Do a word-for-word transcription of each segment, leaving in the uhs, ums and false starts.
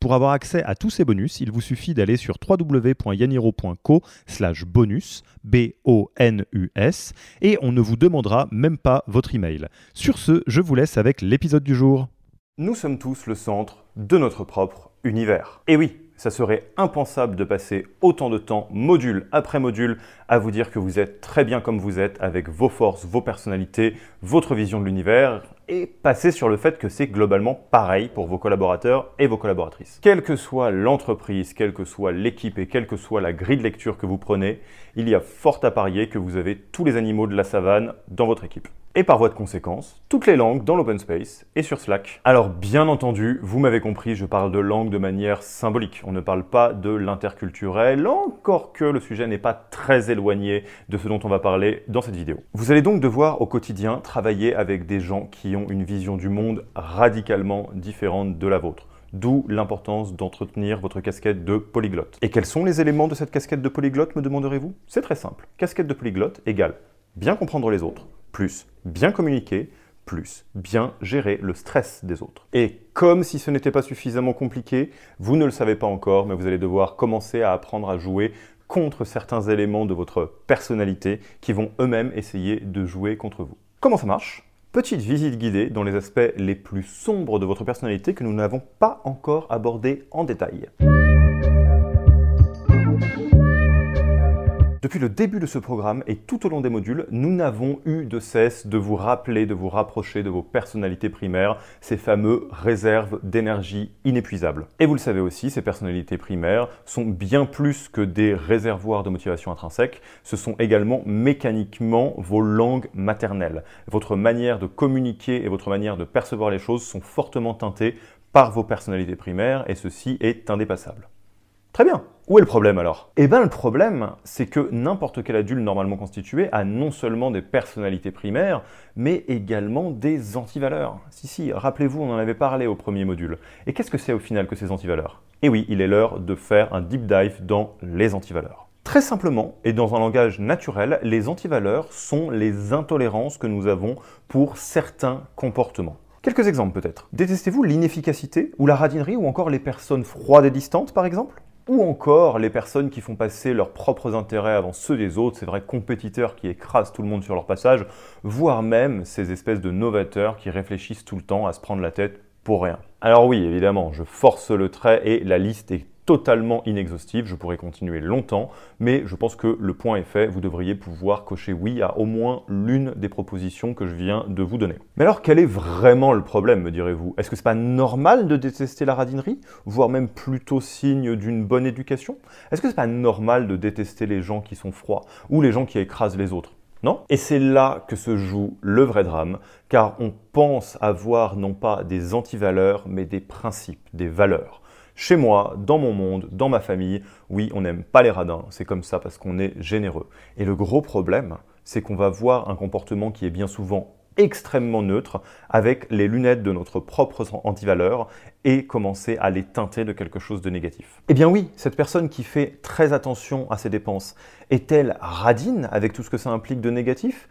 Pour avoir accès à tous ces bonus, il vous suffit d'aller sur www point yaniro point co slash bonus, B O N U S, et on ne vous demandera même pas votre email. Sur ce, je vous laisse avec l'épisode du jour. Nous sommes tous le centre de notre propre univers. Et oui, ça serait impensable de passer autant de temps, module après module, à vous dire que vous êtes très bien comme vous êtes, avec vos forces, vos personnalités, votre vision de l'univers, et passer sur le fait que c'est globalement pareil pour vos collaborateurs et vos collaboratrices. Quelle que soit l'entreprise, quelle que soit l'équipe et quelle que soit la grille de lecture que vous prenez, il y a fort à parier que vous avez tous les animaux de la savane dans votre équipe. Et par voie de conséquence, toutes les langues dans l'open space et sur Slack. Alors bien entendu, vous m'avez compris, je parle de langue de manière symbolique. On ne parle pas de l'interculturel, encore que le sujet n'est pas très éloigné de ce dont on va parler dans cette vidéo. Vous allez donc devoir au quotidien travailler avec des gens qui ont une vision du monde radicalement différente de la vôtre. D'où l'importance d'entretenir votre casquette de polyglotte. Et quels sont les éléments de cette casquette de polyglotte, me demanderez-vous ? C'est très simple. Casquette de polyglotte égale bien comprendre les autres, plus bien communiquer, plus bien gérer le stress des autres. Et comme si ce n'était pas suffisamment compliqué, vous ne le savez pas encore, mais vous allez devoir commencer à apprendre à jouer contre certains éléments de votre personnalité qui vont eux-mêmes essayer de jouer contre vous. Comment ça marche ? Petite visite guidée dans les aspects les plus sombres de votre personnalité que nous n'avons pas encore abordés en détail. Depuis le début de ce programme et tout au long des modules, nous n'avons eu de cesse de vous rappeler, de vous rapprocher de vos personnalités primaires, ces fameux réserves d'énergie inépuisables. Et vous le savez aussi, ces personnalités primaires sont bien plus que des réservoirs de motivation intrinsèque, ce sont également mécaniquement vos langues maternelles. Votre manière de communiquer et votre manière de percevoir les choses sont fortement teintées par vos personnalités primaires et ceci est indépassable. Très bien. Où est le problème alors ? Eh bien le problème, c'est que n'importe quel adulte normalement constitué a non seulement des personnalités primaires, mais également des antivaleurs. Si, si, rappelez-vous, on en avait parlé au premier module. Et qu'est-ce que c'est au final que ces antivaleurs ? Eh oui, il est l'heure de faire un deep dive dans les antivaleurs. Très simplement, et dans un langage naturel, les antivaleurs sont les intolérances que nous avons pour certains comportements. Quelques exemples peut-être. Détestez-vous l'inefficacité, ou la radinerie, ou encore les personnes froides et distantes par exemple ? Ou encore les personnes qui font passer leurs propres intérêts avant ceux des autres, ces vrais compétiteurs qui écrasent tout le monde sur leur passage, voire même ces espèces de novateurs qui réfléchissent tout le temps à se prendre la tête pour rien. Alors oui, évidemment, je force le trait et la liste est totalement inexhaustive, je pourrais continuer longtemps, mais je pense que le point est fait, vous devriez pouvoir cocher oui à au moins l'une des propositions que je viens de vous donner. Mais alors quel est vraiment le problème, me direz-vous ? Est-ce que c'est pas normal de détester la radinerie, voire même plutôt signe d'une bonne éducation ? Est-ce que c'est pas normal de détester les gens qui sont froids, ou les gens qui écrasent les autres ? Non ? Et c'est là que se joue le vrai drame, car on pense avoir non pas des antivaleurs, mais des principes, des valeurs. Chez moi, dans mon monde, dans ma famille, oui, on n'aime pas les radins, c'est comme ça parce qu'on est généreux. Et le gros problème, c'est qu'on va voir un comportement qui est bien souvent extrêmement neutre, avec les lunettes de notre propre antivaleur, et commencer à les teinter de quelque chose de négatif. Eh bien oui, cette personne qui fait très attention à ses dépenses, est-elle radine avec tout ce que ça implique de négatif ?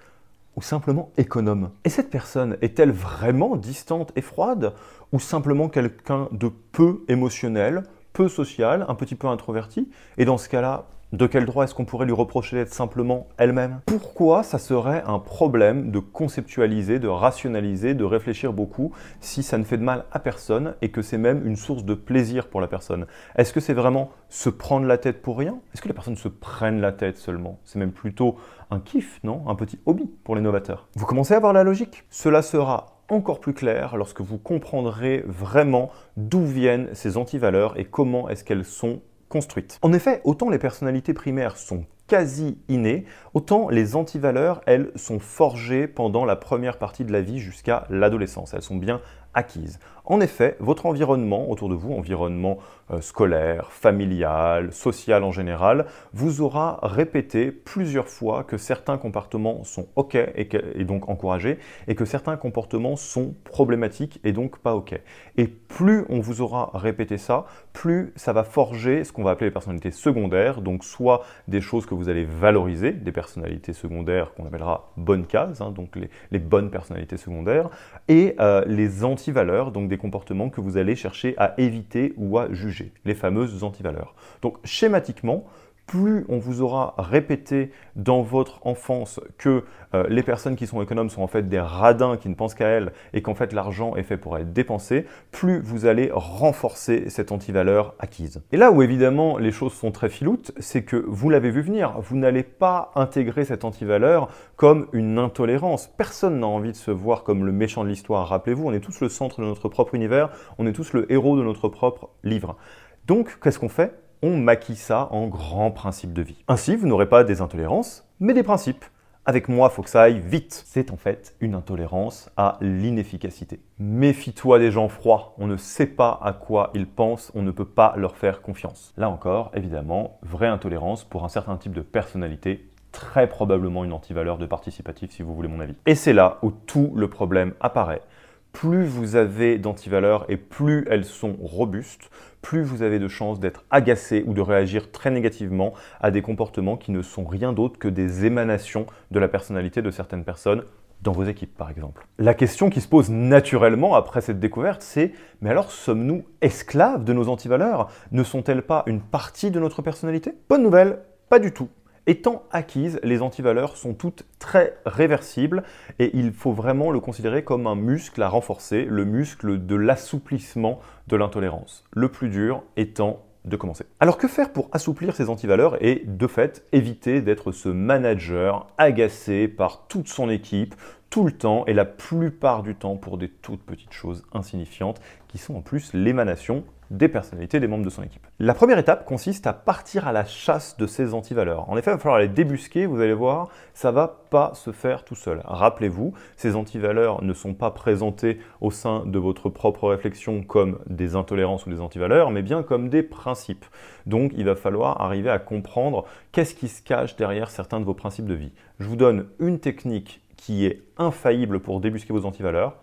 Ou simplement économe ? Et cette personne est-elle vraiment distante et froide ? Ou simplement quelqu'un de peu émotionnel, peu social, un petit peu introverti ? Et dans ce cas-là, de quel droit est-ce qu'on pourrait lui reprocher d'être simplement elle-même ? Pourquoi ça serait un problème de conceptualiser, de rationaliser, de réfléchir beaucoup si ça ne fait de mal à personne et que c'est même une source de plaisir pour la personne ? Est-ce que c'est vraiment se prendre la tête pour rien ? Est-ce que les personnes se prennent la tête seulement ? C'est même plutôt un kiff, non ? Un petit hobby pour les novateurs. Vous commencez à voir la logique. Cela sera encore plus clair lorsque vous comprendrez vraiment d'où viennent ces antivaleurs et comment est-ce qu'elles sont construites. En effet, autant les personnalités primaires sont quasi innées, autant les antivaleurs, elles, sont forgées pendant la première partie de la vie jusqu'à l'adolescence. Elles sont bien acquises. En effet, votre environnement autour de vous, environnement scolaire, familiale, sociale en général, vous aura répété plusieurs fois que certains comportements sont OK et, que, et donc encouragés, et que certains comportements sont problématiques et donc pas OK. Et plus on vous aura répété ça, plus ça va forger ce qu'on va appeler les personnalités secondaires, donc soit des choses que vous allez valoriser, des personnalités secondaires qu'on appellera bonnes cases, hein, donc les, les bonnes personnalités secondaires, et euh, les antivaleurs, donc des comportements que vous allez chercher à éviter ou à juger, les fameuses antivaleurs. Donc schématiquement, plus on vous aura répété dans votre enfance que euh, les personnes qui sont économes sont en fait des radins qui ne pensent qu'à elles et qu'en fait l'argent est fait pour être dépensé, plus vous allez renforcer cette antivaleur acquise. Et là où évidemment les choses sont très filoutes, c'est que vous l'avez vu venir, vous n'allez pas intégrer cette antivaleur comme une intolérance. Personne n'a envie de se voir comme le méchant de l'histoire. Rappelez-vous, on est tous le centre de notre propre univers, on est tous le héros de notre propre livre. Donc, qu'est-ce qu'on fait ? On maquille ça en grands principes de vie. Ainsi, vous n'aurez pas des intolérances, mais des principes. Avec moi, faut que ça aille vite. C'est en fait une intolérance à l'inefficacité. Méfie-toi des gens froids. On ne sait pas à quoi ils pensent, on ne peut pas leur faire confiance. Là encore, évidemment, vraie intolérance pour un certain type de personnalité, très probablement une antivaleur de participatif, si vous voulez mon avis. Et c'est là où tout le problème apparaît. Plus vous avez d'antivaleurs et plus elles sont robustes, plus vous avez de chances d'être agacé ou de réagir très négativement à des comportements qui ne sont rien d'autre que des émanations de la personnalité de certaines personnes dans vos équipes, par exemple. La question qui se pose naturellement après cette découverte, c'est « Mais alors, sommes-nous esclaves de nos antivaleurs ? Ne sont-elles pas une partie de notre personnalité ?» Bonne nouvelle, pas du tout. Étant acquises, les antivaleurs sont toutes très réversibles et il faut vraiment le considérer comme un muscle à renforcer, le muscle de l'assouplissement de l'intolérance. Le plus dur étant de commencer. Alors que faire pour assouplir ces antivaleurs et de fait éviter d'être ce manager agacé par toute son équipe tout le temps et la plupart du temps pour des toutes petites choses insignifiantes qui sont en plus l'émanation des personnalités des membres de son équipe. La première étape consiste à partir à la chasse de ces antivaleurs. En effet, il va falloir les débusquer, vous allez voir, ça ne va pas se faire tout seul. Rappelez-vous, ces antivaleurs ne sont pas présentés au sein de votre propre réflexion comme des intolérances ou des antivaleurs, mais bien comme des principes. Donc, il va falloir arriver à comprendre qu'est-ce qui se cache derrière certains de vos principes de vie. Je vous donne une technique qui est infaillible pour débusquer vos antivaleurs.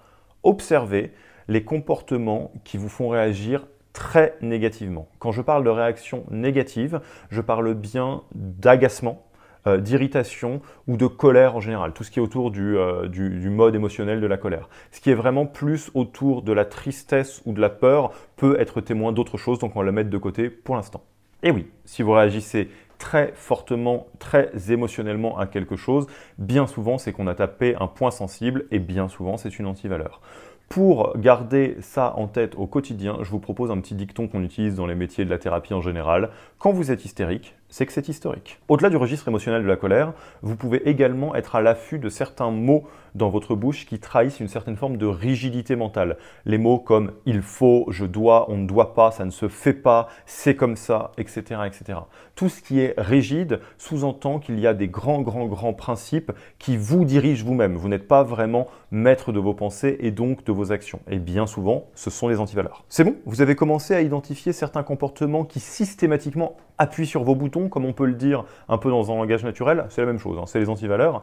Observez les comportements qui vous font réagir très négativement. Quand je parle de réaction négative, je parle bien d'agacement, euh, d'irritation ou de colère en général, tout ce qui est autour du, euh, du, du mode émotionnel de la colère. Ce qui est vraiment plus autour de la tristesse ou de la peur peut être témoin d'autre chose, donc on va le mettre de côté pour l'instant. Et oui, si vous réagissez très fortement, très émotionnellement à quelque chose, bien souvent c'est qu'on a tapé un point sensible et bien souvent c'est une antivaleur. Pour garder ça en tête au quotidien, je vous propose un petit dicton qu'on utilise dans les métiers de la thérapie en général. Quand vous êtes hystérique, c'est que c'est historique. Au-delà du registre émotionnel de la colère, vous pouvez également être à l'affût de certains mots dans votre bouche qui trahissent une certaine forme de rigidité mentale. Les mots comme « il faut »,« je dois »,« on ne doit pas »,« ça ne se fait pas »,« c'est comme ça », et cetera, et cetera. Tout ce qui est rigide sous-entend qu'il y a des grands, grands, grands principes qui vous dirigent vous-même. Vous n'êtes pas vraiment maître de vos pensées et donc de vos actions. Et bien souvent, ce sont les antivaleurs. C'est bon, vous avez commencé à identifier certains comportements qui systématiquement appuient sur vos boutons, comme on peut le dire un peu dans un langage naturel, c'est la même chose, hein, c'est les antivaleurs.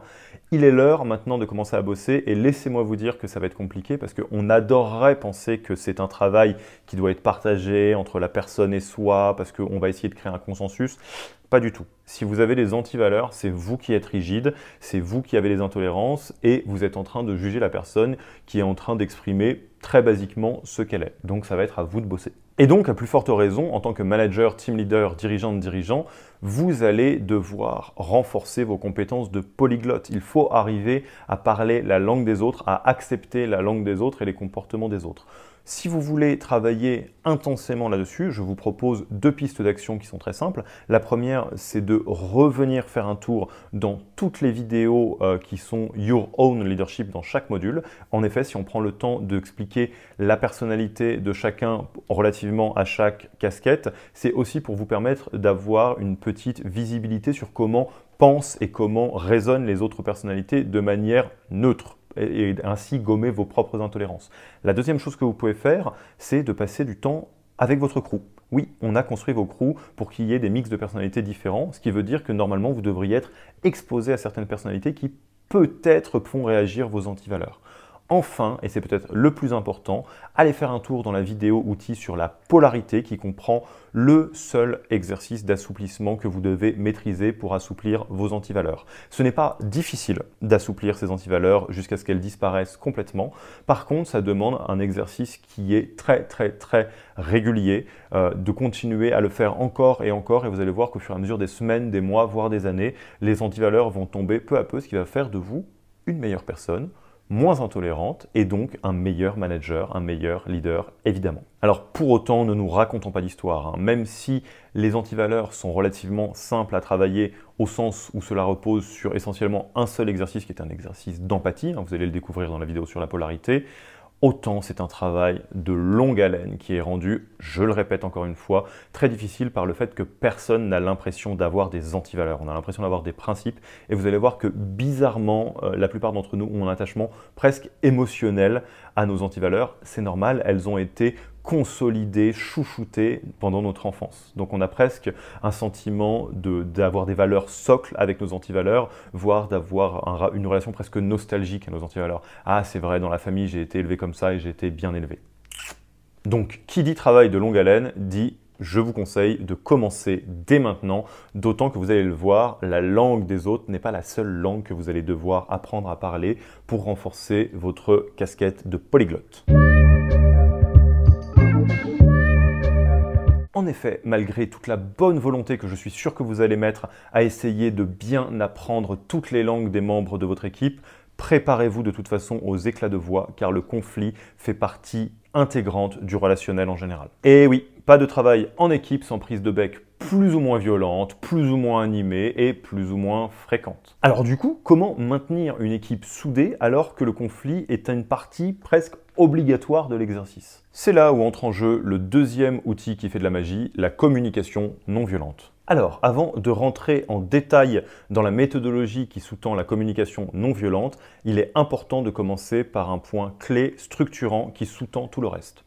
Il est l'heure maintenant de commencer à bosser et laissez-moi vous dire que ça va être compliqué parce qu'on adorerait penser que c'est un travail qui doit être partagé entre la personne et soi parce qu'on va essayer de créer un consensus. Pas du tout. Si vous avez des antivaleurs, c'est vous qui êtes rigide, c'est vous qui avez des intolérances et vous êtes en train de juger la personne qui est en train d'exprimer très basiquement ce qu'elle est. Donc ça va être à vous de bosser. Et donc, à plus forte raison, en tant que manager, team leader, dirigeant de dirigeant, vous allez devoir renforcer vos compétences de polyglotte. Il faut arriver à parler la langue des autres, à accepter la langue des autres et les comportements des autres. Si vous voulez travailler intensément là-dessus, je vous propose deux pistes d'action qui sont très simples. La première, c'est de revenir faire un tour dans toutes les vidéos euh, qui sont Your Own Leadership dans chaque module. En effet, si on prend le temps d'expliquer la personnalité de chacun relativement à chaque casquette, c'est aussi pour vous permettre d'avoir une petite visibilité sur comment pensent et comment raisonnent les autres personnalités de manière neutre, et ainsi gommer vos propres intolérances. La deuxième chose que vous pouvez faire, c'est de passer du temps avec votre crew. Oui, on a construit vos crews pour qu'il y ait des mix de personnalités différents, ce qui veut dire que normalement, vous devriez être exposé à certaines personnalités qui peut-être font réagir vos antivaleurs. Enfin, et c'est peut-être le plus important, allez faire un tour dans la vidéo outil sur la polarité qui comprend le seul exercice d'assouplissement que vous devez maîtriser pour assouplir vos antivaleurs. Ce n'est pas difficile d'assouplir ces antivaleurs jusqu'à ce qu'elles disparaissent complètement. Par contre, ça demande un exercice qui est très très très régulier, euh, de continuer à le faire encore et encore, et vous allez voir qu'au fur et à mesure des semaines, des mois, voire des années, les antivaleurs vont tomber peu à peu, ce qui va faire de vous une meilleure personne, moins intolérante et donc un meilleur manager, un meilleur leader, évidemment. Alors pour autant, ne nous racontons pas d'histoire, hein. Même si les antivaleurs sont relativement simples à travailler au sens où cela repose sur essentiellement un seul exercice qui est un exercice d'empathie, hein, vous allez le découvrir dans la vidéo sur la polarité, autant c'est un travail de longue haleine qui est rendu, je le répète encore une fois, très difficile par le fait que personne n'a l'impression d'avoir des antivaleurs. On a l'impression d'avoir des principes et vous allez voir que bizarrement, la plupart d'entre nous ont un attachement presque émotionnel à nos antivaleurs. C'est normal, elles ont été consolidées, chouchoutées pendant notre enfance. Donc on a presque un sentiment de, d'avoir des valeurs socles avec nos antivaleurs, voire d'avoir un, une relation presque nostalgique à nos antivaleurs. Ah c'est vrai, dans la famille j'ai été élevé comme ça et j'ai été bien élevé. Donc qui dit travail de longue haleine dit je vous conseille de commencer dès maintenant, d'autant que vous allez le voir, la langue des autres n'est pas la seule langue que vous allez devoir apprendre à parler pour renforcer votre casquette de polyglotte. En effet, malgré toute la bonne volonté que je suis sûr que vous allez mettre à essayer de bien apprendre toutes les langues des membres de votre équipe, préparez-vous de toute façon aux éclats de voix car le conflit fait partie intégrante du relationnel en général. Et oui, pas de travail en équipe sans prise de bec plus ou moins violente, plus ou moins animée et plus ou moins fréquente. Alors du coup, comment maintenir une équipe soudée alors que le conflit est une partie presque obligatoire de l'exercice? C'est là où entre en jeu le deuxième outil qui fait de la magie, la communication non violente. Alors, avant de rentrer en détail dans la méthodologie qui sous-tend la communication non violente, il est important de commencer par un point clé structurant qui sous-tend tout le reste.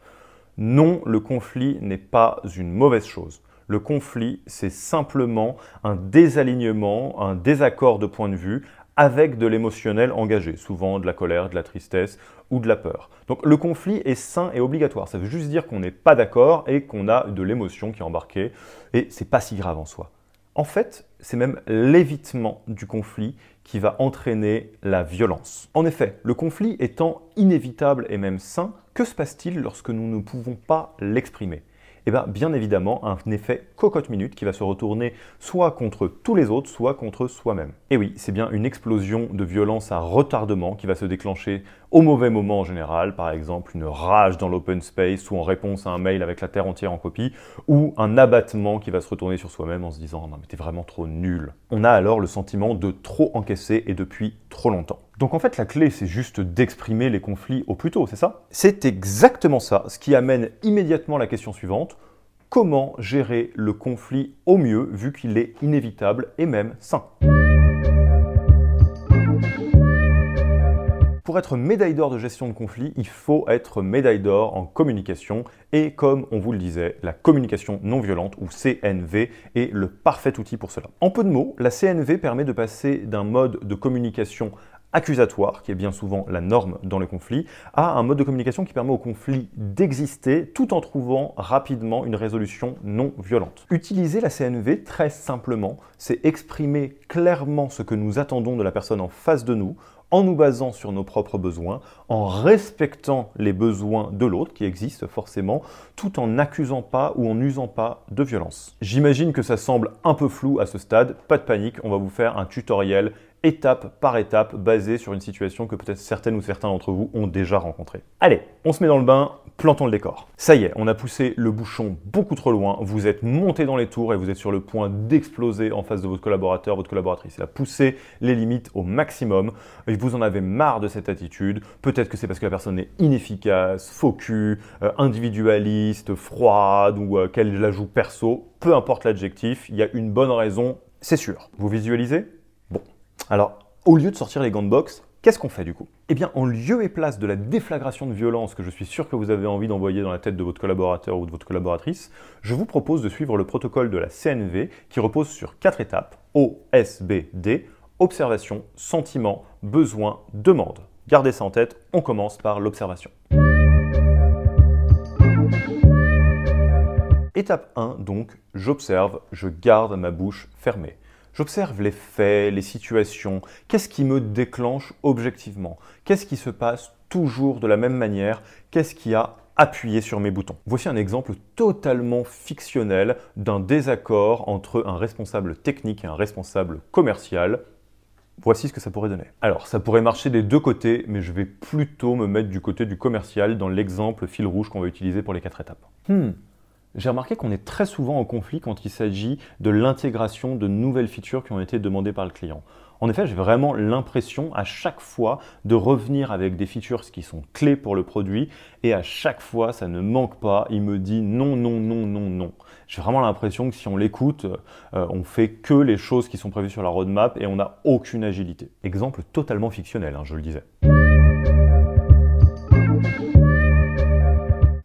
Non, le conflit n'est pas une mauvaise chose. Le conflit, c'est simplement un désalignement, un désaccord de point de vue avec de l'émotionnel engagé, souvent de la colère, de la tristesse ou de la peur. Donc le conflit est sain et obligatoire, ça veut juste dire qu'on n'est pas d'accord et qu'on a de l'émotion qui est embarquée et c'est pas si grave en soi. En fait, c'est même l'évitement du conflit qui va entraîner la violence. En effet, le conflit étant inévitable et même sain, que se passe-t-il lorsque nous ne pouvons pas l'exprimer ? Eh bien, bien évidemment, un effet cocotte-minute qui va se retourner soit contre tous les autres, soit contre soi-même. Et oui, c'est bien une explosion de violence à retardement qui va se déclencher au mauvais moment en général, par exemple une rage dans l'open space ou en réponse à un mail avec la terre entière en copie, ou un abattement qui va se retourner sur soi-même en se disant « non mais t'es vraiment trop nul ». On a alors le sentiment de trop encaisser et depuis trop longtemps. Donc en fait, la clé, c'est juste d'exprimer les conflits au plus tôt, c'est ça ? C'est exactement ça, ce qui amène immédiatement la question suivante. Comment gérer le conflit au mieux, vu qu'il est inévitable et même sain ? Pour être médaille d'or de gestion de conflit, il faut être médaille d'or en communication et comme on vous le disait, la communication non violente ou C N V est le parfait outil pour cela. En peu de mots, la C N V permet de passer d'un mode de communication accusatoire, qui est bien souvent la norme dans le conflit, à un mode de communication qui permet au conflit d'exister tout en trouvant rapidement une résolution non violente. Utiliser la C N V très simplement, c'est exprimer clairement ce que nous attendons de la personne en face de nous, en nous basant sur nos propres besoins, en respectant les besoins de l'autre qui existent forcément, tout en n'accusant pas ou en n'usant pas de violence. J'imagine que ça semble un peu flou à ce stade, pas de panique, on va vous faire un tutoriel étape par étape, basée sur une situation que peut-être certaines ou certains d'entre vous ont déjà rencontrée. Allez, on se met dans le bain, plantons le décor. Ça y est, on a poussé le bouchon beaucoup trop loin, vous êtes monté dans les tours et vous êtes sur le point d'exploser en face de votre collaborateur, votre collaboratrice. Il a poussé les limites au maximum, et vous en avez marre de cette attitude, peut-être que c'est parce que la personne est inefficace, faux cul, individualiste, froide ou qu'elle la joue perso, peu importe l'adjectif, il y a une bonne raison, c'est sûr. Vous visualisez ? Alors, au lieu de sortir les gants de boxe, Qu'est-ce qu'on fait du coup? Eh bien, en lieu et place de la déflagration de violence que je suis sûr que vous avez envie d'envoyer dans la tête de votre collaborateur ou de votre collaboratrice, je vous propose de suivre le protocole de la C N V qui repose sur quatre étapes, O, S, B, D, observation, sentiment, besoin, demande. Gardez ça en tête, on commence par l'observation. Étape un, donc, j'observe, je garde ma bouche fermée. J'observe les faits, les situations, qu'est-ce qui me déclenche objectivement? Qu'est-ce qui se passe toujours de la même manière? Qu'est-ce qui a appuyé sur mes boutons? Voici un exemple totalement fictionnel d'un désaccord entre un responsable technique et un responsable commercial. Voici ce que ça pourrait donner. Alors, ça pourrait marcher des deux côtés, mais je vais plutôt me mettre du côté du commercial dans l'exemple fil rouge qu'on va utiliser pour les quatre étapes. Hmm. J'ai remarqué qu'on est très souvent en conflit quand il s'agit de l'intégration de nouvelles features qui ont été demandées par le client. En effet, j'ai vraiment l'impression à chaque fois de revenir avec des features qui sont clés pour le produit et à chaque fois, ça ne manque pas, il me dit non, non, non, non, non. J'ai vraiment l'impression que si on l'écoute, euh, on fait que les choses qui sont prévues sur la roadmap et on n'a aucune agilité. Exemple totalement fictionnel, hein, je le disais.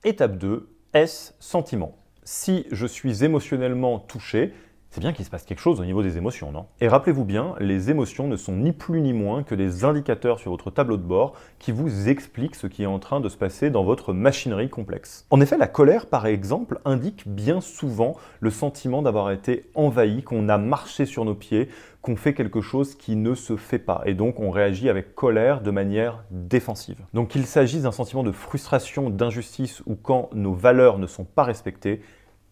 Étape deux. S, sentiment. Si je suis émotionnellement touché, c'est bien qu'il se passe quelque chose au niveau des émotions, non? Et rappelez-vous bien, les émotions ne sont ni plus ni moins que des indicateurs sur votre tableau de bord qui vous expliquent ce qui est en train de se passer dans votre machinerie complexe. En effet, la colère, par exemple, indique bien souvent le sentiment d'avoir été envahi, qu'on a marché sur nos pieds, qu'on fait quelque chose qui ne se fait pas. Et donc, on réagit avec colère de manière défensive. Donc, qu'il s'agisse d'un sentiment de frustration, d'injustice ou quand nos valeurs ne sont pas respectées,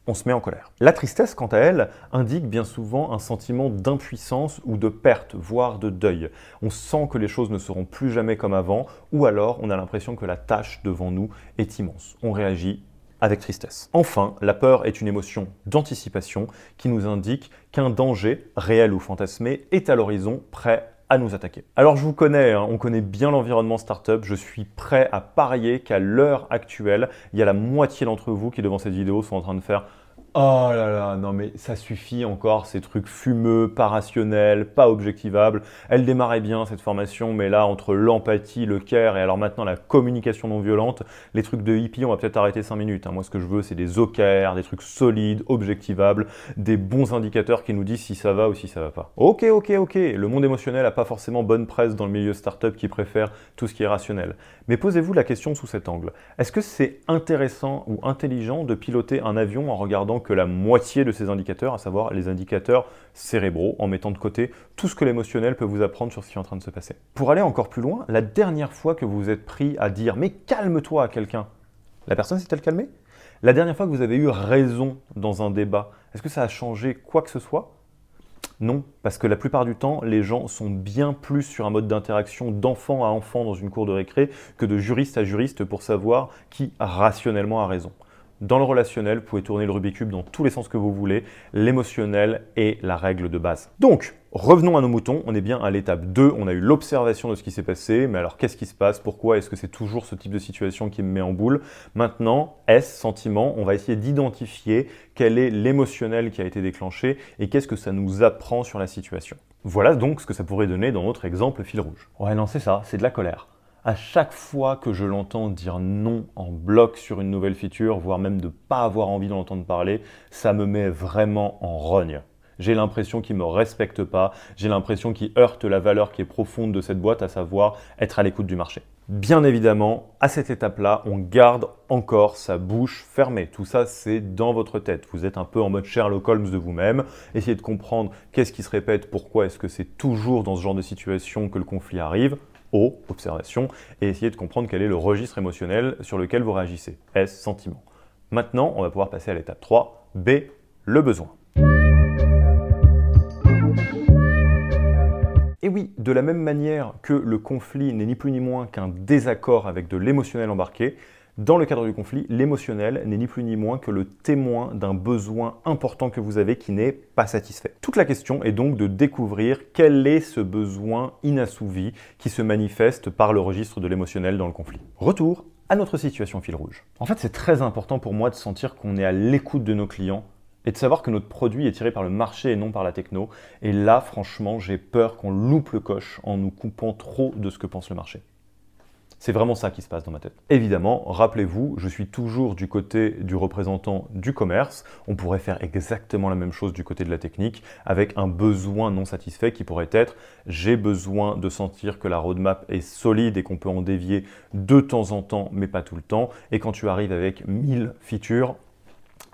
on se met en colère. La tristesse, quant à elle, indique bien souvent un sentiment d'impuissance ou de perte, voire de deuil. On sent que les choses ne seront plus jamais comme avant, ou alors on a l'impression que la tâche devant nous est immense. On réagit avec tristesse. Enfin, la peur est une émotion d'anticipation qui nous indique qu'un danger, réel ou fantasmé, est à l'horizon, prêt à nous attaquer. Alors je vous connais, hein, on connaît bien l'environnement startup, je suis prêt à parier qu'à l'heure actuelle, il y a la moitié d'entre vous qui devant cette vidéo sont en train de faire « Oh là là, non mais ça suffit encore, ces trucs fumeux, pas rationnels, pas objectivables, elle démarrait bien cette formation, mais là entre l'empathie, le care et alors maintenant la communication non violente, les trucs de hippie, on va peut-être arrêter cinq minutes. Hein. Moi ce que je veux c'est des OKR, des trucs solides, objectivables, des bons indicateurs qui nous disent si ça va ou si ça va pas. » Ok, ok, ok, le monde émotionnel n'a pas forcément bonne presse dans le milieu startup qui préfère tout ce qui est rationnel. Mais posez-vous la question sous cet angle. Est-ce que c'est intéressant ou intelligent de piloter un avion en regardant que la moitié de ces indicateurs, à savoir les indicateurs cérébraux, en mettant de côté tout ce que l'émotionnel peut vous apprendre sur ce qui est en train de se passer. Pour aller encore plus loin, la dernière fois que vous vous êtes pris à dire « mais calme-toi à quelqu'un », la personne s'est-elle calmée? La dernière fois que vous avez eu raison dans un débat, est-ce que ça a changé quoi que ce soit? Non, parce que la plupart du temps, les gens sont bien plus sur un mode d'interaction d'enfant à enfant dans une cour de récré que de juriste à juriste pour savoir qui rationnellement a raison. Dans le relationnel, vous pouvez tourner le Rubik's Cube dans tous les sens que vous voulez. L'émotionnel est la règle de base. Donc, revenons à nos moutons. On est bien à l'étape deux. On a eu l'observation de ce qui s'est passé. Mais alors, qu'est-ce qui se passe? Pourquoi est-ce que c'est toujours ce type de situation qui me met en boule? Maintenant, S, sentiment, on va essayer d'identifier quel est l'émotionnel qui a été déclenché et qu'est-ce que ça nous apprend sur la situation. Voilà donc ce que ça pourrait donner dans notre exemple fil rouge. Ouais, non, c'est ça, c'est de la colère. À chaque fois que je l'entends dire non en bloc sur une nouvelle feature, voire même de ne pas avoir envie d'en entendre parler, ça me met vraiment en rogne. J'ai l'impression qu'il ne me respecte pas, j'ai l'impression qu'il heurte la valeur qui est profonde de cette boîte, à savoir être à l'écoute du marché. Bien évidemment, à cette étape-là, on garde encore sa bouche fermée. Tout ça, c'est dans votre tête. Vous êtes un peu en mode Sherlock Holmes de vous-même. Essayez de comprendre qu'est-ce qui se répète, pourquoi est-ce que c'est toujours dans ce genre de situation que le conflit arrive. O, observation, et essayer de comprendre quel est le registre émotionnel sur lequel vous réagissez. S, sentiment. Maintenant, on va pouvoir passer à l'étape trois, B, le besoin. Et oui, de la même manière que le conflit n'est ni plus ni moins qu'un désaccord avec de l'émotionnel embarqué, dans le cadre du conflit, l'émotionnel n'est ni plus ni moins que le témoin d'un besoin important que vous avez qui n'est pas satisfait. Toute la question est donc de découvrir quel est ce besoin inassouvi qui se manifeste par le registre de l'émotionnel dans le conflit. Retour à notre situation fil rouge. En fait, c'est très important pour moi de sentir qu'on est à l'écoute de nos clients et de savoir que notre produit est tiré par le marché et non par la techno. Et là, franchement, j'ai peur qu'on loupe le coche en nous coupant trop de ce que pense le marché. C'est vraiment ça qui se passe dans ma tête. Évidemment, rappelez-vous, je suis toujours du côté du représentant du commerce. On pourrait faire exactement la même chose du côté de la technique avec un besoin non satisfait qui pourrait être « j'ai besoin de sentir que la roadmap est solide et qu'on peut en dévier de temps en temps, mais pas tout le temps. Et quand tu arrives avec mille features,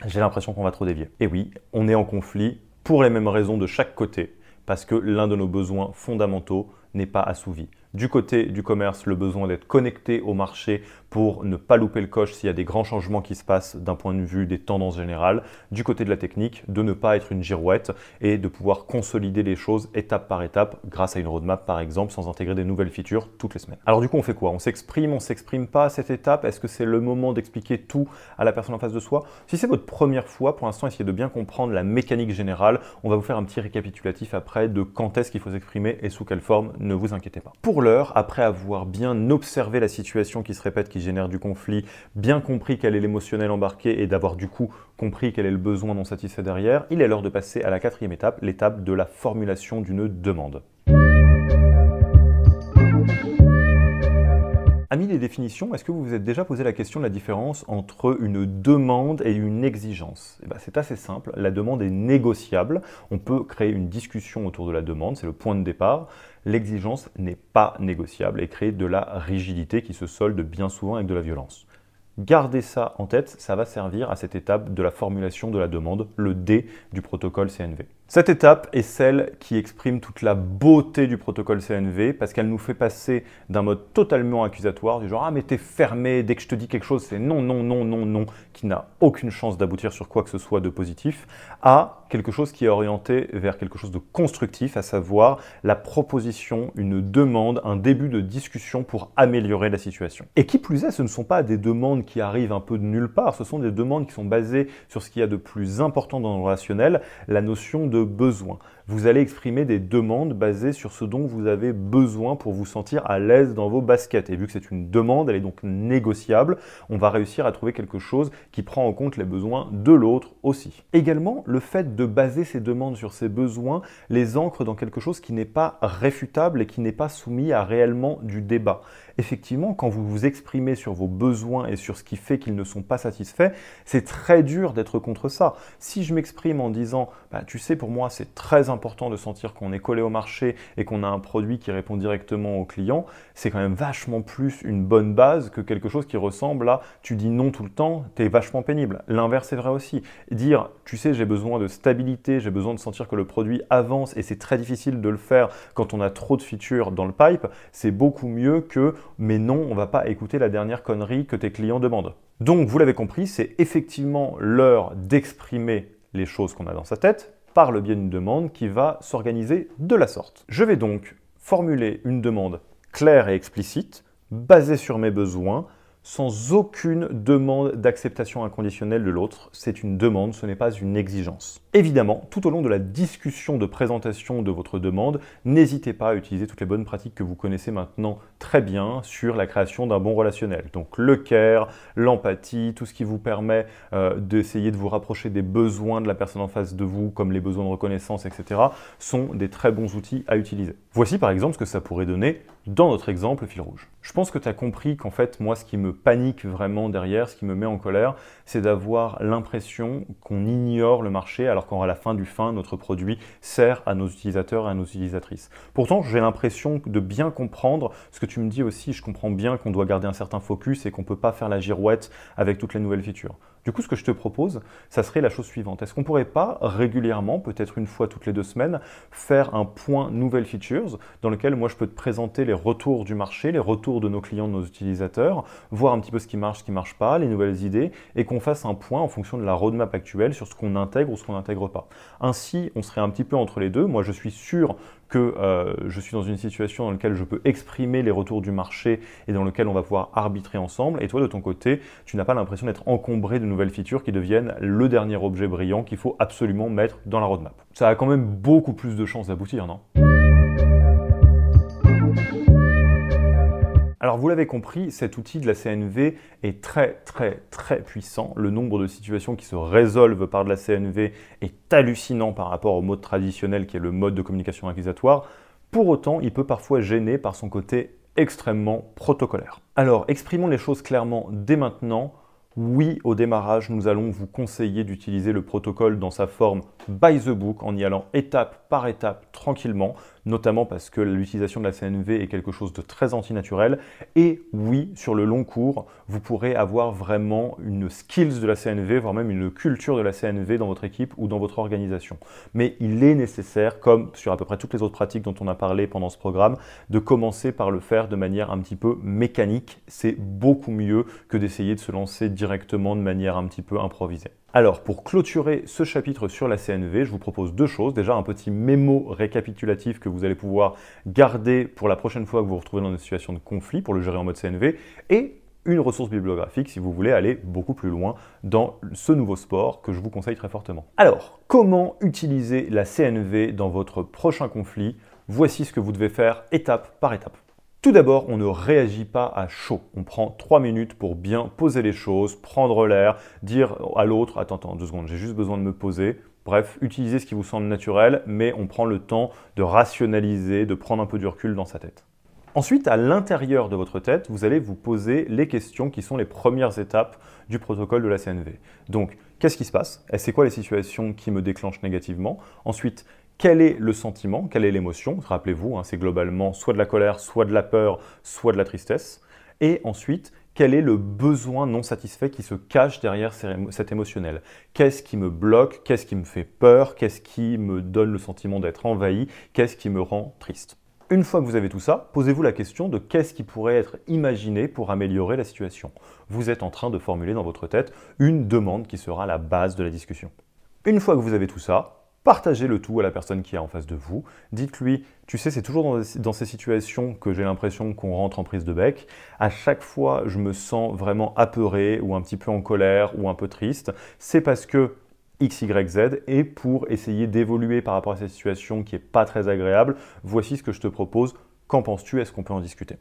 j'ai l'impression qu'on va trop dévier. » Et oui, on est en conflit pour les mêmes raisons de chaque côté parce que l'un de nos besoins fondamentaux n'est pas assouvi. Du côté du commerce, le besoin d'être connecté au marché pour ne pas louper le coche s'il y a des grands changements qui se passent d'un point de vue des tendances générales. Du côté de la technique, de ne pas être une girouette et de pouvoir consolider les choses étape par étape grâce à une roadmap par exemple sans intégrer des nouvelles features toutes les semaines. Alors du coup, on fait quoi? On s'exprime, on ne s'exprime pas à cette étape? Est-ce que c'est le moment d'expliquer tout à la personne en face de soi? Si c'est votre première fois, pour l'instant, essayez de bien comprendre la mécanique générale. On va vous faire un petit récapitulatif après de quand est-ce qu'il faut s'exprimer et sous quelle forme, ne vous inquiétez pas. Pour l'heure, après avoir bien observé la situation qui se répète, qui génère du conflit, bien compris quel est l'émotionnel embarqué et d'avoir du coup compris quel est le besoin non satisfait derrière, il est l'heure de passer à la quatrième étape, l'étape de la formulation d'une demande. Amis des définitions, est-ce que vous vous êtes déjà posé la question de la différence entre une demande et une exigence? Eh bien, c'est assez simple, la demande est négociable, on peut créer une discussion autour de la demande, c'est le point de départ. L'exigence n'est pas négociable et crée de la rigidité qui se solde bien souvent avec de la violence. Gardez ça en tête, ça va servir à cette étape de la formulation de la demande, le D du protocole C N V. Cette étape est celle qui exprime toute la beauté du protocole C N V parce qu'elle nous fait passer d'un mode totalement accusatoire, du genre « Ah mais t'es fermé, dès que je te dis quelque chose, c'est non, non, non, non, non », qui n'a aucune chance d'aboutir sur quoi que ce soit de positif, à quelque chose qui est orienté vers quelque chose de constructif, à savoir la proposition, une demande, un début de discussion pour améliorer la situation. Et qui plus est, ce ne sont pas des demandes qui arrivent un peu de nulle part, ce sont des demandes qui sont basées sur ce qu'il y a de plus important dans le relationnel, la notion de besoin. Vous allez exprimer des demandes basées sur ce dont vous avez besoin pour vous sentir à l'aise dans vos baskets. Et vu que c'est une demande, elle est donc négociable, on va réussir à trouver quelque chose qui prend en compte les besoins de l'autre aussi. Également, le fait de baser ces demandes sur ces besoins les ancre dans quelque chose qui n'est pas réfutable et qui n'est pas soumis à réellement du débat. Effectivement, quand vous vous exprimez sur vos besoins et sur ce qui fait qu'ils ne sont pas satisfaits, c'est très dur d'être contre ça. Si je m'exprime en disant bah, « tu sais, pour moi, c'est très important de sentir qu'on est collé au marché et qu'on a un produit qui répond directement aux clients », c'est quand même vachement plus une bonne base que quelque chose qui ressemble à « tu dis non tout le temps, t'es vachement pénible ». L'inverse est vrai aussi. Dire « tu sais, j'ai besoin de stabilité, j'ai besoin de sentir que le produit avance et c'est très difficile de le faire quand on a trop de features dans le pipe », c'est beaucoup mieux que « mais non, on va pas écouter la dernière connerie que tes clients demandent ». Donc, vous l'avez compris, c'est effectivement l'heure d'exprimer les choses qu'on a dans sa tête par le biais d'une demande qui va s'organiser de la sorte. Je vais donc formuler une demande claire et explicite, basée sur mes besoins, sans aucune demande d'acceptation inconditionnelle de l'autre. C'est une demande, ce n'est pas une exigence. Évidemment, tout au long de la discussion de présentation de votre demande, n'hésitez pas à utiliser toutes les bonnes pratiques que vous connaissez maintenant très bien sur la création d'un bon relationnel. Donc le care, l'empathie, tout ce qui vous permet euh, d'essayer de vous rapprocher des besoins de la personne en face de vous, comme les besoins de reconnaissance, et cetera, sont des très bons outils à utiliser. Voici par exemple ce que ça pourrait donner dans notre exemple fil rouge. Je pense que tu as compris qu'en fait, moi, ce qui me panique vraiment derrière, ce qui me met en colère, c'est d'avoir l'impression qu'on ignore le marché alors qu'en à la fin du fin, notre produit sert à nos utilisateurs et à nos utilisatrices. Pourtant, j'ai l'impression de bien comprendre ce que tu me dis aussi. Je comprends bien qu'on doit garder un certain focus et qu'on ne peut pas faire la girouette avec toutes les nouvelles features. Du coup, ce que je te propose, ça serait la chose suivante. Est-ce qu'on ne pourrait pas régulièrement, peut-être une fois toutes les deux semaines, faire un point nouvelles features dans lequel moi je peux te présenter les retours du marché, les retours de nos clients, de nos utilisateurs, voir un petit peu ce qui marche, ce qui ne marche pas, les nouvelles idées, et qu'on fasse un point en fonction de la roadmap actuelle sur ce qu'on intègre ou ce qu'on n'intègre pas. Ainsi, on serait un petit peu entre les deux. Moi, je suis sûr que euh, je suis dans une situation dans laquelle je peux exprimer les retours du marché et dans lequel on va pouvoir arbitrer ensemble. Et toi, de ton côté, tu n'as pas l'impression d'être encombré de nouvelles features qui deviennent le dernier objet brillant qu'il faut absolument mettre dans la roadmap. Ça a quand même beaucoup plus de chances d'aboutir, non ? Alors vous l'avez compris, cet outil de la C N V est très très très puissant. Le nombre de situations qui se résolvent par de la C N V est hallucinant par rapport au mode traditionnel qui est le mode de communication accusatoire. Pour autant, il peut parfois gêner par son côté extrêmement protocolaire. Alors exprimons les choses clairement dès maintenant. Oui, au démarrage, nous allons vous conseiller d'utiliser le protocole dans sa forme by the book en y allant étape par étape tranquillement, notamment parce que l'utilisation de la C N V est quelque chose de très antinaturel. Et oui, sur le long cours, vous pourrez avoir vraiment une skills de la C N V, voire même une culture de la C N V dans votre équipe ou dans votre organisation. Mais il est nécessaire, comme sur à peu près toutes les autres pratiques dont on a parlé pendant ce programme, de commencer par le faire de manière un petit peu mécanique. C'est beaucoup mieux que d'essayer de se lancer directement de manière un petit peu improvisée. Alors pour clôturer ce chapitre sur la C N V, je vous propose deux choses. Déjà un petit mémo récapitulatif que vous allez pouvoir garder pour la prochaine fois que vous vous retrouvez dans une situation de conflit pour le gérer en mode C N V, et une ressource bibliographique si vous voulez aller beaucoup plus loin dans ce nouveau sport que je vous conseille très fortement. Alors, comment utiliser la C N V dans votre prochain conflit? Voici ce que vous devez faire étape par étape. Tout d'abord, on ne réagit pas à chaud. On prend trois minutes pour bien poser les choses, prendre l'air, dire à l'autre « Attends, attends, deux secondes, j'ai juste besoin de me poser ». Bref, utilisez ce qui vous semble naturel, mais on prend le temps de rationaliser, de prendre un peu du recul dans sa tête. Ensuite, à l'intérieur de votre tête, vous allez vous poser les questions qui sont les premières étapes du protocole de la C N V. Donc, qu'est-ce qui se passe? C'est quoi les situations qui me déclenchent négativement? Ensuite, quel est le sentiment? Quelle est l'émotion? Rappelez-vous, hein, c'est globalement soit de la colère, soit de la peur, soit de la tristesse. Et ensuite, quel est le besoin non satisfait qui se cache derrière cet émotionnel? Qu'est-ce qui me bloque? Qu'est-ce qui me fait peur? Qu'est-ce qui me donne le sentiment d'être envahi? Qu'est-ce qui me rend triste? Une fois que vous avez tout ça, posez-vous la question de qu'est-ce qui pourrait être imaginé pour améliorer la situation. Vous êtes en train de formuler dans votre tête une demande qui sera la base de la discussion. Une fois que vous avez tout ça, partagez le tout à la personne qui est en face de vous. Dites-lui, tu sais, c'est toujours dans, dans ces situations que j'ai l'impression qu'on rentre en prise de bec. À chaque fois, je me sens vraiment apeuré ou un petit peu en colère ou un peu triste. C'est parce que X, Y, Z, et pour essayer d'évoluer par rapport à cette situation qui n'est pas très agréable, voici ce que je te propose. Qu'en penses-tu? Est-ce qu'on peut en discuter?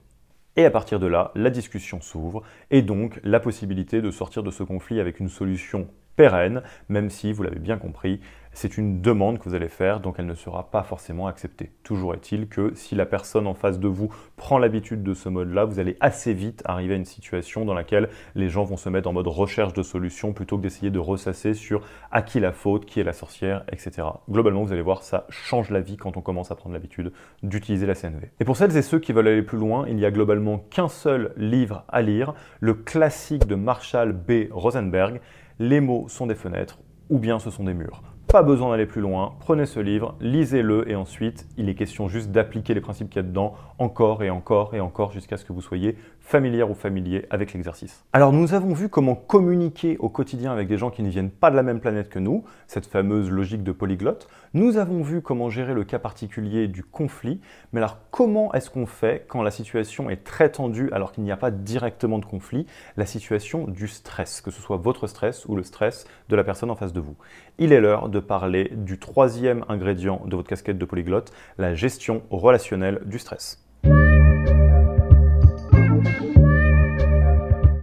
Et à partir de là, la discussion s'ouvre et donc la possibilité de sortir de ce conflit avec une solution pérenne, même si, vous l'avez bien compris, c'est une demande que vous allez faire, donc elle ne sera pas forcément acceptée. Toujours est-il que si la personne en face de vous prend l'habitude de ce mode-là, vous allez assez vite arriver à une situation dans laquelle les gens vont se mettre en mode recherche de solutions plutôt que d'essayer de ressasser sur à qui la faute, qui est la sorcière, et cetera. Globalement, vous allez voir, ça change la vie quand on commence à prendre l'habitude d'utiliser la C N V. Et pour celles et ceux qui veulent aller plus loin, il n'y a globalement qu'un seul livre à lire, le classique de Marshall B. Rosenberg, « Les mots sont des fenêtres ou bien ce sont des murs ». Pas besoin d'aller plus loin, prenez ce livre, lisez-le et ensuite, il est question juste d'appliquer les principes qu'il y a dedans encore et encore et encore jusqu'à ce que vous soyez familière ou familier avec l'exercice. Alors nous avons vu comment communiquer au quotidien avec des gens qui ne viennent pas de la même planète que nous, cette fameuse logique de polyglotte. Nous avons vu comment gérer le cas particulier du conflit, mais alors comment est-ce qu'on fait quand la situation est très tendue alors qu'il n'y a pas directement de conflit? La situation du stress, que ce soit votre stress ou le stress de la personne en face de vous. Il est l'heure de De parler du troisième ingrédient de votre casquette de polyglotte, la gestion relationnelle du stress.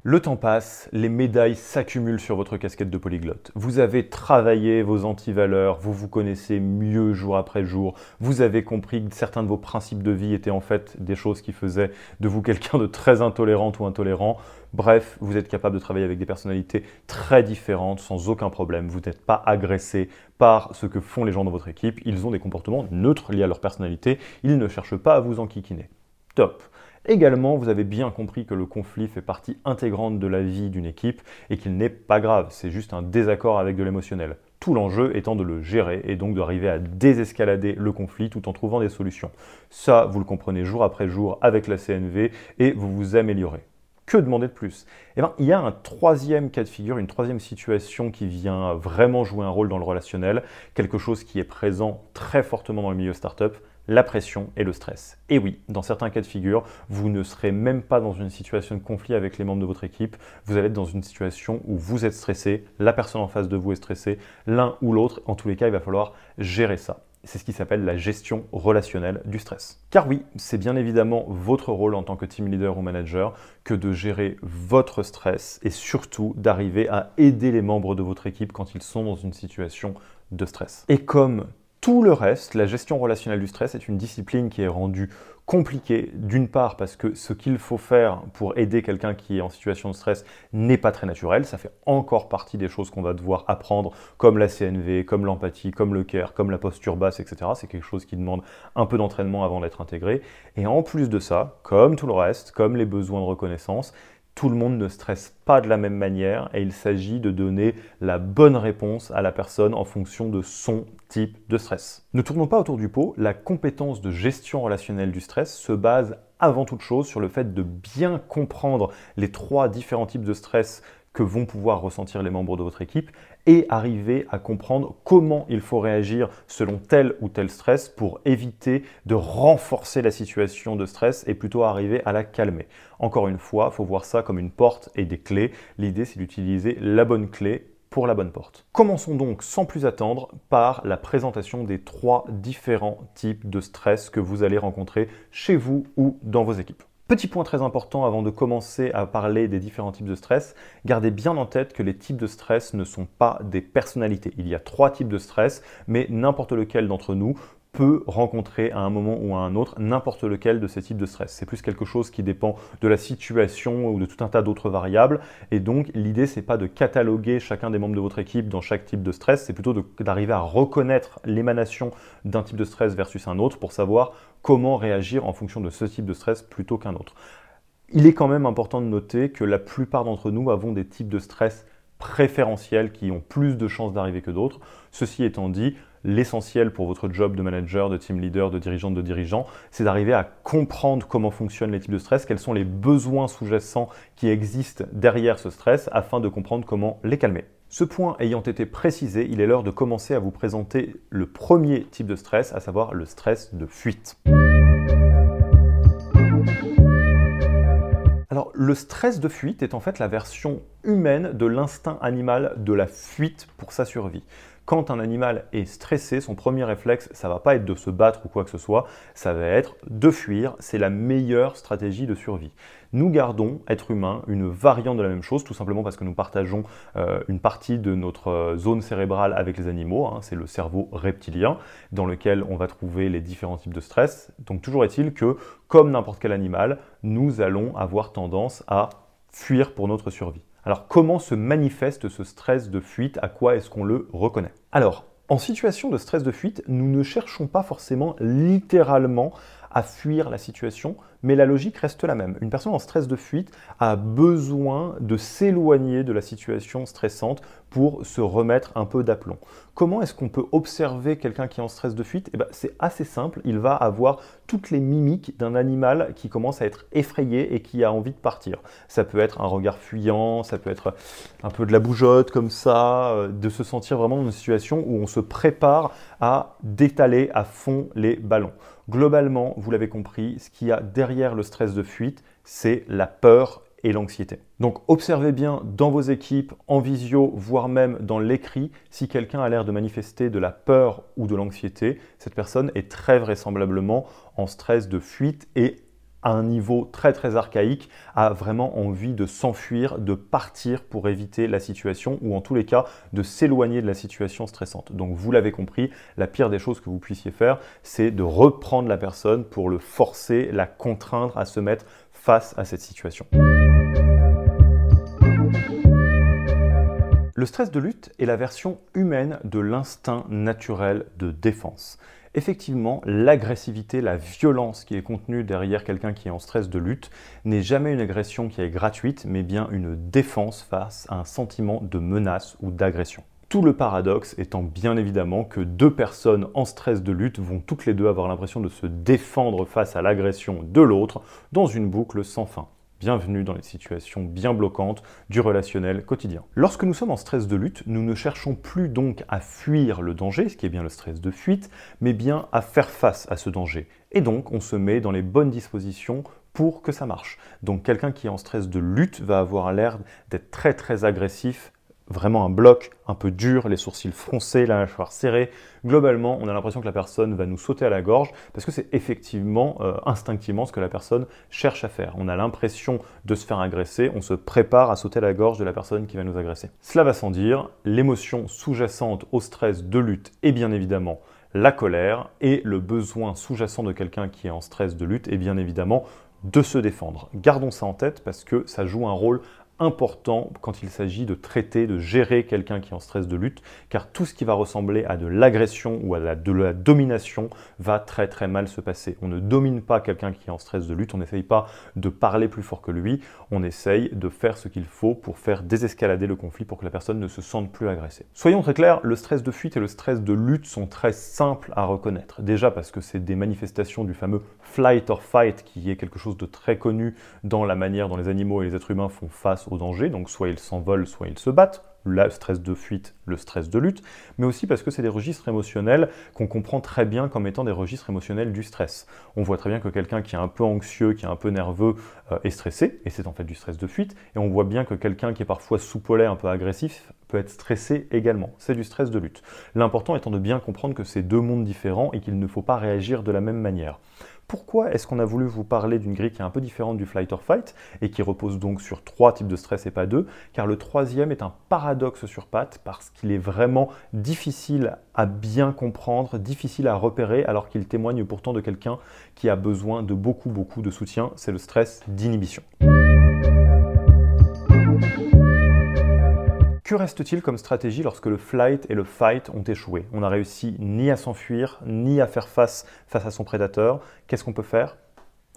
Le temps passe, les médailles s'accumulent sur votre casquette de polyglotte. Vous avez travaillé vos antivaleurs, vous vous connaissez mieux jour après jour, vous avez compris que certains de vos principes de vie étaient en fait des choses qui faisaient de vous quelqu'un de très intolérante ou intolérant. Bref, vous êtes capable de travailler avec des personnalités très différentes sans aucun problème. Vous n'êtes pas agressé par ce que font les gens dans votre équipe. Ils ont des comportements neutres liés à leur personnalité. Ils ne cherchent pas à vous enquiquiner. Top! Également, vous avez bien compris que le conflit fait partie intégrante de la vie d'une équipe et qu'il n'est pas grave, c'est juste un désaccord avec de l'émotionnel. Tout l'enjeu étant de le gérer et donc d'arriver à désescalader le conflit tout en trouvant des solutions. Ça, vous le comprenez jour après jour avec la C N V et vous vous améliorez. Que demander de plus? Eh bien, il y a un troisième cas de figure, une troisième situation qui vient vraiment jouer un rôle dans le relationnel, quelque chose qui est présent très fortement dans le milieu startup. La pression et le stress. Et oui, dans certains cas de figure, vous ne serez même pas dans une situation de conflit avec les membres de votre équipe. Vous allez être dans une situation où vous êtes stressé, la personne en face de vous est stressée, l'un ou l'autre. En tous les cas, il va falloir gérer ça. c'est ce qui s'appelle la gestion relationnelle du stress. Car oui, c'est bien évidemment votre rôle en tant que team leader ou manager que de gérer votre stress et surtout d'arriver à aider les membres de votre équipe quand ils sont dans une situation de stress. Et comme tout le reste, la gestion relationnelle du stress est une discipline qui est rendue compliquée, d'une part parce que ce qu'il faut faire pour aider quelqu'un qui est en situation de stress n'est pas très naturel, ça fait encore partie des choses qu'on va devoir apprendre, comme la C N V, comme l'empathie, comme le care, comme la posture basse, et cetera. C'est quelque chose qui demande un peu d'entraînement avant d'être intégré. Et en plus de ça, comme tout le reste, comme les besoins de reconnaissance, tout le monde ne stresse pas de la même manière et il s'agit de donner la bonne réponse à la personne en fonction de son type de stress. Ne tournons pas autour du pot, la compétence de gestion relationnelle du stress se base avant toute chose sur le fait de bien comprendre les trois différents types de stress que vont pouvoir ressentir les membres de votre équipe et arriver à comprendre comment il faut réagir selon tel ou tel stress pour éviter de renforcer la situation de stress et plutôt arriver à la calmer. Encore une fois, il faut voir ça comme une porte et des clés. L'idée, c'est d'utiliser la bonne clé pour la bonne porte. Commençons donc sans plus attendre par la présentation des trois différents types de stress que vous allez rencontrer chez vous ou dans vos équipes. Petit point très important avant de commencer à parler des différents types de stress, gardez bien en tête que les types de stress ne sont pas des personnalités. Il y a trois types de stress, mais n'importe lequel d'entre nous peut rencontrer à un moment ou à un autre n'importe lequel de ces types de stress. C'est plus quelque chose qui dépend de la situation ou de tout un tas d'autres variables. Et donc, l'idée, c'est pas de cataloguer chacun des membres de votre équipe dans chaque type de stress, c'est plutôt de, d'arriver à reconnaître l'émanation d'un type de stress versus un autre pour savoir comment réagir en fonction de ce type de stress plutôt qu'un autre. Il est quand même important de noter que la plupart d'entre nous avons des types de stress préférentiels qui ont plus de chances d'arriver que d'autres. Ceci étant dit, l'essentiel pour votre job de manager, de team leader, de dirigeante, de dirigeant, c'est d'arriver à comprendre comment fonctionnent les types de stress, quels sont les besoins sous-jacents qui existent derrière ce stress afin de comprendre comment les calmer. Ce point ayant été précisé, il est l'heure de commencer à vous présenter le premier type de stress, à savoir le stress de fuite. Alors, le stress de fuite est en fait la version humaine de l'instinct animal de la fuite pour sa survie. Quand un animal est stressé, son premier réflexe, ça ne va pas être de se battre ou quoi que ce soit, ça va être de fuir. C'est la meilleure stratégie de survie. Nous gardons, êtres humains, une variante de la même chose, tout simplement parce que nous partageons euh, une partie de notre zone cérébrale avec les animaux, hein, c'est le cerveau reptilien, dans lequel on va trouver les différents types de stress. Donc toujours est-il que, comme n'importe quel animal, nous allons avoir tendance à fuir pour notre survie. Alors, comment se manifeste ce stress de fuite? À quoi est-ce qu'on le reconnaît? Alors, en situation de stress de fuite, nous ne cherchons pas forcément littéralement à fuir la situation, mais la logique reste la même. Une personne en stress de fuite a besoin de s'éloigner de la situation stressante pour se remettre un peu d'aplomb. Comment est-ce qu'on peut observer quelqu'un qui est en stress de fuite? Eh bien, c'est assez simple, il va avoir toutes les mimiques d'un animal qui commence à être effrayé et qui a envie de partir. Ça peut être un regard fuyant, ça peut être un peu de la bougeotte comme ça, de se sentir vraiment dans une situation où on se prépare à détaler à fond les ballons. Globalement, vous l'avez compris, ce qu'il y a derrière le stress de fuite, c'est la peur et l'anxiété. Donc observez bien dans vos équipes, en visio, voire même dans l'écrit, si quelqu'un a l'air de manifester de la peur ou de l'anxiété, cette personne est très vraisemblablement en stress de fuite et à un niveau très très archaïque, a vraiment envie de s'enfuir, de partir pour éviter la situation ou en tous les cas de s'éloigner de la situation stressante. Donc vous l'avez compris, la pire des choses que vous puissiez faire, c'est de reprendre la personne pour le forcer, la contraindre à se mettre face à cette situation. Le stress de lutte est la version humaine de l'instinct naturel de défense. Effectivement, l'agressivité, la violence qui est contenue derrière quelqu'un qui est en stress de lutte n'est jamais une agression qui est gratuite, mais bien une défense face à un sentiment de menace ou d'agression. Tout le paradoxe étant bien évidemment que deux personnes en stress de lutte vont toutes les deux avoir l'impression de se défendre face à l'agression de l'autre dans une boucle sans fin. Bienvenue dans les situations bien bloquantes du relationnel quotidien. Lorsque nous sommes en stress de lutte, nous ne cherchons plus donc à fuir le danger, ce qui est bien le stress de fuite, mais bien à faire face à ce danger. Et donc, on se met dans les bonnes dispositions pour que ça marche. Donc, quelqu'un qui est en stress de lutte va avoir l'air d'être très très agressif vraiment un bloc un peu dur, les sourcils froncés, la mâchoire serrée. Globalement, on a l'impression que la personne va nous sauter à la gorge parce que c'est effectivement, euh, instinctivement, ce que la personne cherche à faire. On a l'impression de se faire agresser, on se prépare à sauter à la gorge de la personne qui va nous agresser. Cela va sans dire, l'émotion sous-jacente au stress de lutte est bien évidemment la colère, et le besoin sous-jacent de quelqu'un qui est en stress de lutte est bien évidemment de se défendre. Gardons ça en tête parce que ça joue un rôle important quand il s'agit de traiter, de gérer quelqu'un qui est en stress de lutte, car tout ce qui va ressembler à de l'agression ou à la, de la domination va très très mal se passer. On ne domine pas quelqu'un qui est en stress de lutte, on n'essaye pas de parler plus fort que lui, on essaye de faire ce qu'il faut pour faire désescalader le conflit pour que la personne ne se sente plus agressée. Soyons très clairs, le stress de fuite et le stress de lutte sont très simples à reconnaître. Déjà parce que c'est des manifestations du fameux flight or fight qui est quelque chose de très connu dans la manière dont les animaux et les êtres humains font face au danger, donc soit ils s'envolent, soit ils se battent, le stress de fuite, le stress de lutte, mais aussi parce que c'est des registres émotionnels qu'on comprend très bien comme étant des registres émotionnels du stress. On voit très bien que quelqu'un qui est un peu anxieux, qui est un peu nerveux, euh, est stressé, et c'est en fait du stress de fuite, et on voit bien que quelqu'un qui est parfois sous-polaire, un peu agressif, peut être stressé également. C'est du stress de lutte. L'important étant de bien comprendre que c'est deux mondes différents et qu'il ne faut pas réagir de la même manière. Pourquoi est-ce qu'on a voulu vous parler d'une grille qui est un peu différente du flight or fight et qui repose donc sur trois types de stress et pas deux? Car le troisième est un paradoxe sur pattes parce qu'il est vraiment difficile à bien comprendre, difficile à repérer alors qu'il témoigne pourtant de quelqu'un qui a besoin de beaucoup, beaucoup de soutien. C'est le stress d'inhibition. Que reste-t-il comme stratégie lorsque le flight et le fight ont échoué? On n'a réussi ni à s'enfuir, ni à faire face face à son prédateur. Qu'est-ce qu'on peut faire?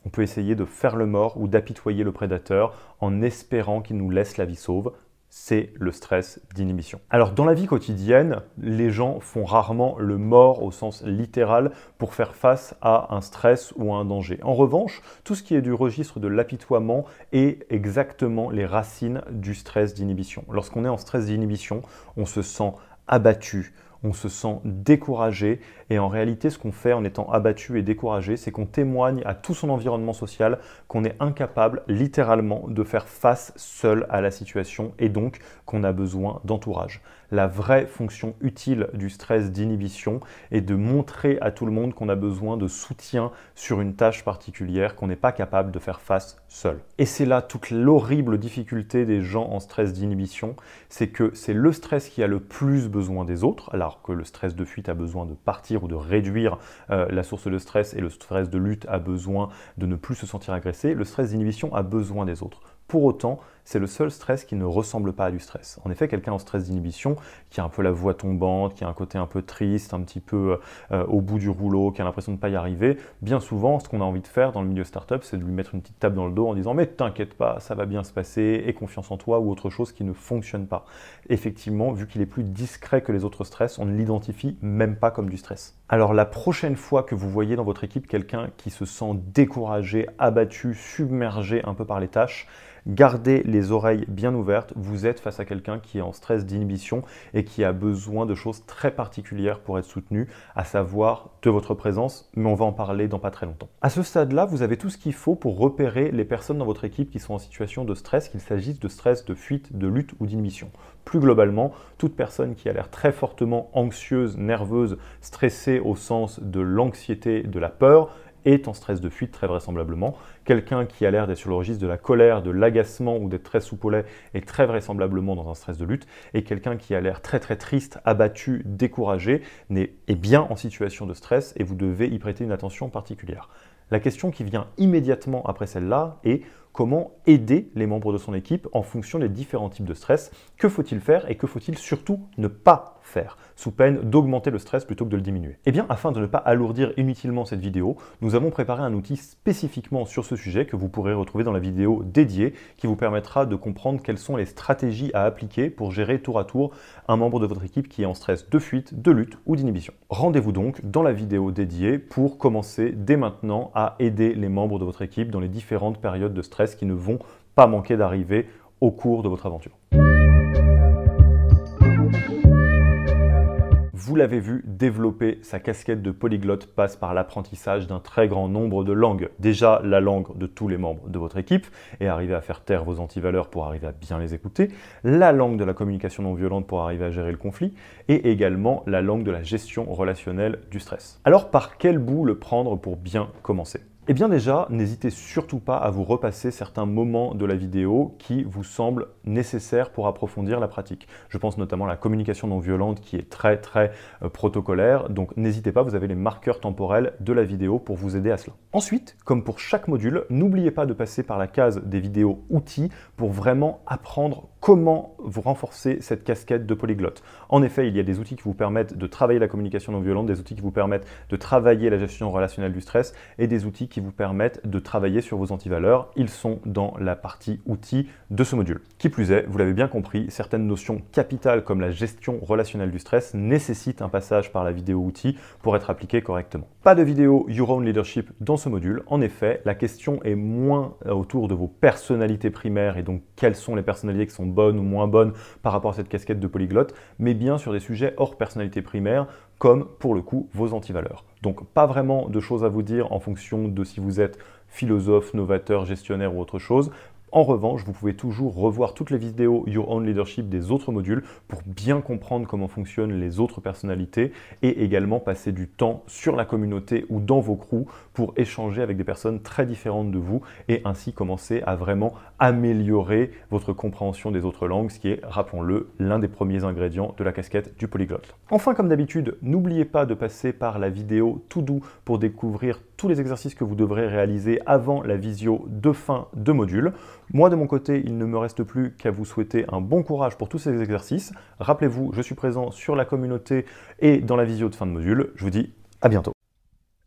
On peut essayer de faire le mort ou d'apitoyer le prédateur en espérant qu'il nous laisse la vie sauve. C'est le stress d'inhibition. Alors dans la vie quotidienne, les gens font rarement le mort au sens littéral pour faire face à un stress ou à un danger. En revanche, tout ce qui est du registre de l'apitoiement est exactement les racines du stress d'inhibition. Lorsqu'on est en stress d'inhibition, on se sent abattu, on se sent découragé, et en réalité ce qu'on fait en étant abattu et découragé, c'est qu'on témoigne à tout son environnement social qu'on est incapable littéralement de faire face seul à la situation et donc qu'on a besoin d'entourage. La vraie fonction utile du stress d'inhibition est de montrer à tout le monde qu'on a besoin de soutien sur une tâche particulière qu'on n'est pas capable de faire face seul. Et c'est là toute l'horrible difficulté des gens en stress d'inhibition, c'est que c'est le stress qui a le plus besoin des autres, alors que le stress de fuite a besoin de partir ou de réduire euh, la source de stress et le stress de lutte a besoin de ne plus se sentir agressé, le stress d'inhibition a besoin des autres. Pour autant, c'est le seul stress qui ne ressemble pas à du stress. En effet, quelqu'un en stress d'inhibition, qui a un peu la voix tombante, qui a un côté un peu triste, un petit peu euh, au bout du rouleau, qui a l'impression de ne pas y arriver, bien souvent, ce qu'on a envie de faire dans le milieu startup, c'est de lui mettre une petite tape dans le dos en disant « mais t'inquiète pas, ça va bien se passer, aie confiance en toi » ou autre chose qui ne fonctionne pas. Effectivement, vu qu'il est plus discret que les autres stress, on ne l'identifie même pas comme du stress. Alors la prochaine fois que vous voyez dans votre équipe quelqu'un qui se sent découragé, abattu, submergé un peu par les tâches, gardez les oreilles bien ouvertes, vous êtes face à quelqu'un qui est en stress d'inhibition et qui a besoin de choses très particulières pour être soutenu, à savoir de votre présence, mais on va en parler dans pas très longtemps. À ce stade-là, vous avez tout ce qu'il faut pour repérer les personnes dans votre équipe qui sont en situation de stress, qu'il s'agisse de stress, de fuite, de lutte ou d'inhibition. Plus globalement, toute personne qui a l'air très fortement anxieuse, nerveuse, stressée au sens de l'anxiété, de la peur, est en stress de fuite très vraisemblablement. Quelqu'un qui a l'air d'être sur le registre de la colère, de l'agacement ou d'être très soupolé est très vraisemblablement dans un stress de lutte. Et quelqu'un qui a l'air très très triste, abattu, découragé est bien en situation de stress et vous devez y prêter une attention particulière. La question qui vient immédiatement après celle-là est comment aider les membres de son équipe en fonction des différents types de stress? Que faut-il faire et que faut-il surtout ne pas faire sous peine d'augmenter le stress plutôt que de le diminuer? Eh bien, afin de ne pas alourdir inutilement cette vidéo, nous avons préparé un outil spécifiquement sur ce sujet que vous pourrez retrouver dans la vidéo dédiée qui vous permettra de comprendre quelles sont les stratégies à appliquer pour gérer tour à tour un membre de votre équipe qui est en stress de fuite, de lutte ou d'inhibition. Rendez-vous donc dans la vidéo dédiée pour commencer dès maintenant à aider les membres de votre équipe dans les différentes périodes de stress qui ne vont pas manquer d'arriver au cours de votre aventure. vous l'avez vu, développer sa casquette de polyglotte passe par l'apprentissage d'un très grand nombre de langues. Déjà, la langue de tous les membres de votre équipe, et arriver à faire taire vos antivaleurs pour arriver à bien les écouter, la langue de la communication non violente pour arriver à gérer le conflit, et également la langue de la gestion relationnelle du stress. Alors, par quel bout le prendre pour bien commencer ? Eh bien déjà, n'hésitez surtout pas à vous repasser certains moments de la vidéo qui vous semblent nécessaires pour approfondir la pratique. Je pense notamment à la communication non violente qui est très très protocolaire, donc n'hésitez pas, vous avez les marqueurs temporels de la vidéo pour vous aider à cela. Ensuite, comme pour chaque module, n'oubliez pas de passer par la case des vidéos outils pour vraiment apprendre comment vous renforcer cette casquette de polyglotte. En effet, il y a des outils qui vous permettent de travailler la communication non violente, des outils qui vous permettent de travailler la gestion relationnelle du stress et des outils qui vous permettent de travailler sur vos antivaleurs. Ils sont dans la partie outils de ce module. Qui plus est, vous l'avez bien compris, certaines notions capitales comme la gestion relationnelle du stress nécessitent un passage par la vidéo outils pour être appliquées correctement. Pas de vidéo Your Own Leadership dans ce module. En effet, la question est moins autour de vos personnalités primaires et donc quelles sont les personnalités qui sont bonne ou moins bonne par rapport à cette casquette de polyglotte, mais bien sur des sujets hors personnalité primaire, comme pour le coup vos antivaleurs. Donc pas vraiment de choses à vous dire en fonction de si vous êtes philosophe, novateur, gestionnaire ou autre chose. En revanche, vous pouvez toujours revoir toutes les vidéos Your Own Leadership des autres modules pour bien comprendre comment fonctionnent les autres personnalités et également passer du temps sur la communauté ou dans vos crews pour échanger avec des personnes très différentes de vous et ainsi commencer à vraiment améliorer votre compréhension des autres langues, ce qui est, rappelons-le, l'un des premiers ingrédients de la casquette du polyglotte. Enfin, comme d'habitude, n'oubliez pas de passer par la vidéo To Do pour découvrir tous les exercices que vous devrez réaliser avant la visio de fin de module. Moi, de mon côté, il ne me reste plus qu'à vous souhaiter un bon courage pour tous ces exercices. Rappelez-vous, je suis présent sur la communauté et dans la visio de fin de module. Je vous dis à bientôt.